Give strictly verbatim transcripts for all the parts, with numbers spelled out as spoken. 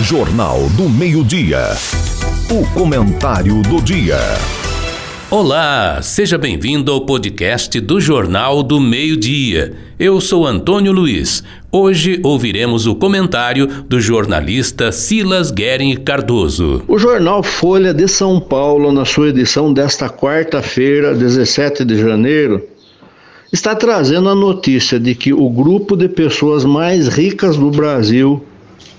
Jornal do Meio Dia. O comentário do dia. Olá, seja bem-vindo ao podcast do Jornal do Meio Dia. Eu sou Antônio Luiz. Hoje ouviremos o comentário do jornalista Silas Gehring Cardoso. O Jornal Folha de São Paulo, na sua edição desta quarta-feira, dezessete de janeiro, está trazendo a notícia de que o grupo de pessoas mais ricas do Brasil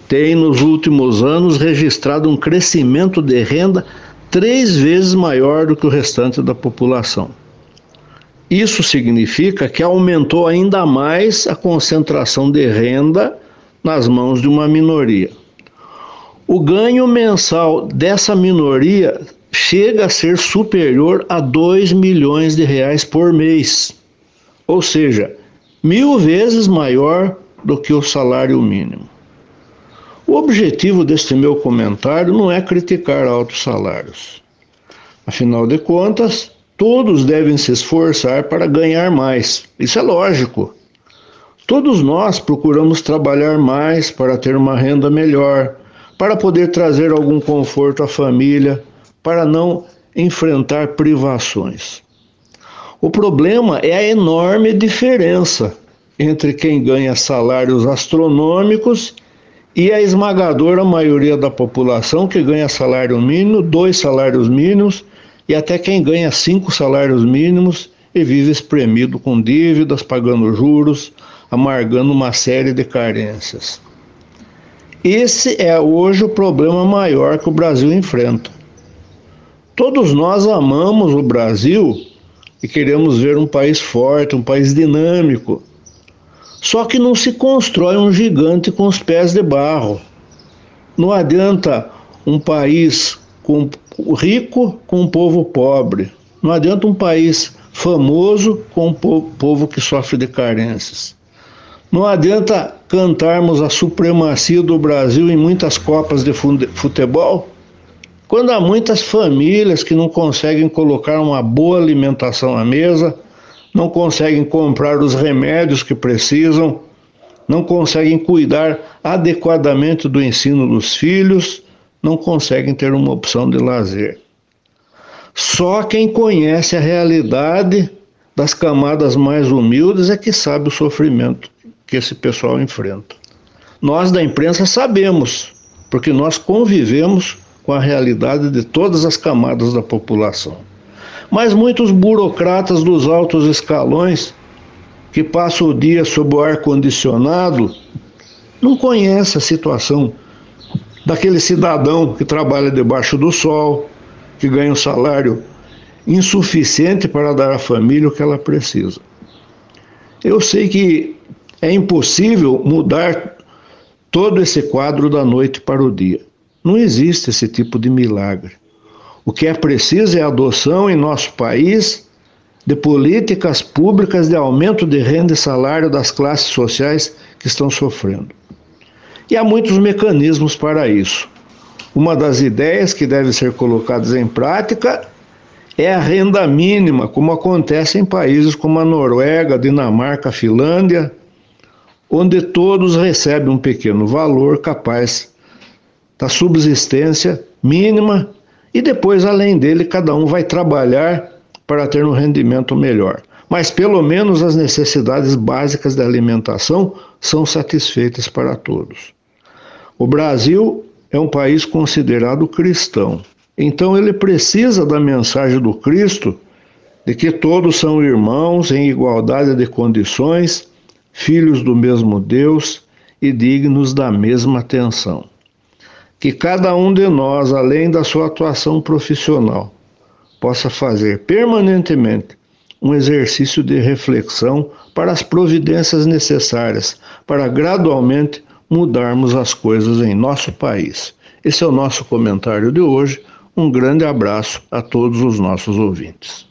tem, nos últimos anos, registrado um crescimento de renda três vezes maior do que o restante da população. Isso significa que aumentou ainda mais a concentração de renda nas mãos de uma minoria. O ganho mensal dessa minoria chega a ser superior a dois milhões de reais por mês, ou seja, mil vezes maior do que o salário mínimo. O objetivo deste meu comentário não é criticar altos salários. Afinal de contas, todos devem se esforçar para ganhar mais. Isso é lógico. Todos nós procuramos trabalhar mais para ter uma renda melhor, para poder trazer algum conforto à família, para não enfrentar privações. O problema é a enorme diferença entre quem ganha salários astronômicos e a esmagadora maioria da população que ganha salário mínimo, dois salários mínimos e até quem ganha cinco salários mínimos e vive espremido com dívidas, pagando juros, amargando uma série de carências. Esse é hoje o problema maior que o Brasil enfrenta. Todos nós amamos o Brasil e queremos ver um país forte, um país dinâmico. Só que não se constrói um gigante com os pés de barro. Não adianta um país com, rico com um povo pobre. Não adianta um país famoso com um povo, povo que sofre de carências. Não adianta cantarmos a supremacia do Brasil em muitas copas de futebol, quando há muitas famílias que não conseguem colocar uma boa alimentação à mesa, não conseguem comprar os remédios que precisam, não conseguem cuidar adequadamente do ensino dos filhos, não conseguem ter uma opção de lazer. Só quem conhece a realidade das camadas mais humildes é que sabe o sofrimento que esse pessoal enfrenta. Nós da imprensa sabemos, porque nós convivemos com a realidade de todas as camadas da população. Mas muitos burocratas dos altos escalões, que passam o dia sob o ar-condicionado, não conhecem a situação daquele cidadão que trabalha debaixo do sol, que ganha um salário insuficiente para dar à família o que ela precisa. Eu sei que é impossível mudar todo esse quadro da noite para o dia. Não existe esse tipo de milagre. O que é preciso é a adoção em nosso país de políticas públicas de aumento de renda e salário das classes sociais que estão sofrendo. E há muitos mecanismos para isso. Uma das ideias que devem ser colocadas em prática é a renda mínima, como acontece em países como a Noruega, Dinamarca, Finlândia, onde todos recebem um pequeno valor capaz da subsistência mínima. E depois, além dele, cada um vai trabalhar para ter um rendimento melhor. Mas pelo menos as necessidades básicas da alimentação são satisfeitas para todos. O Brasil é um país considerado cristão. Então ele precisa da mensagem do Cristo de que todos são irmãos em igualdade de condições, filhos do mesmo Deus e dignos da mesma atenção. Que cada um de nós, além da sua atuação profissional, possa fazer permanentemente um exercício de reflexão para as providências necessárias, para gradualmente mudarmos as coisas em nosso país. Esse é o nosso comentário de hoje. Um grande abraço a todos os nossos ouvintes.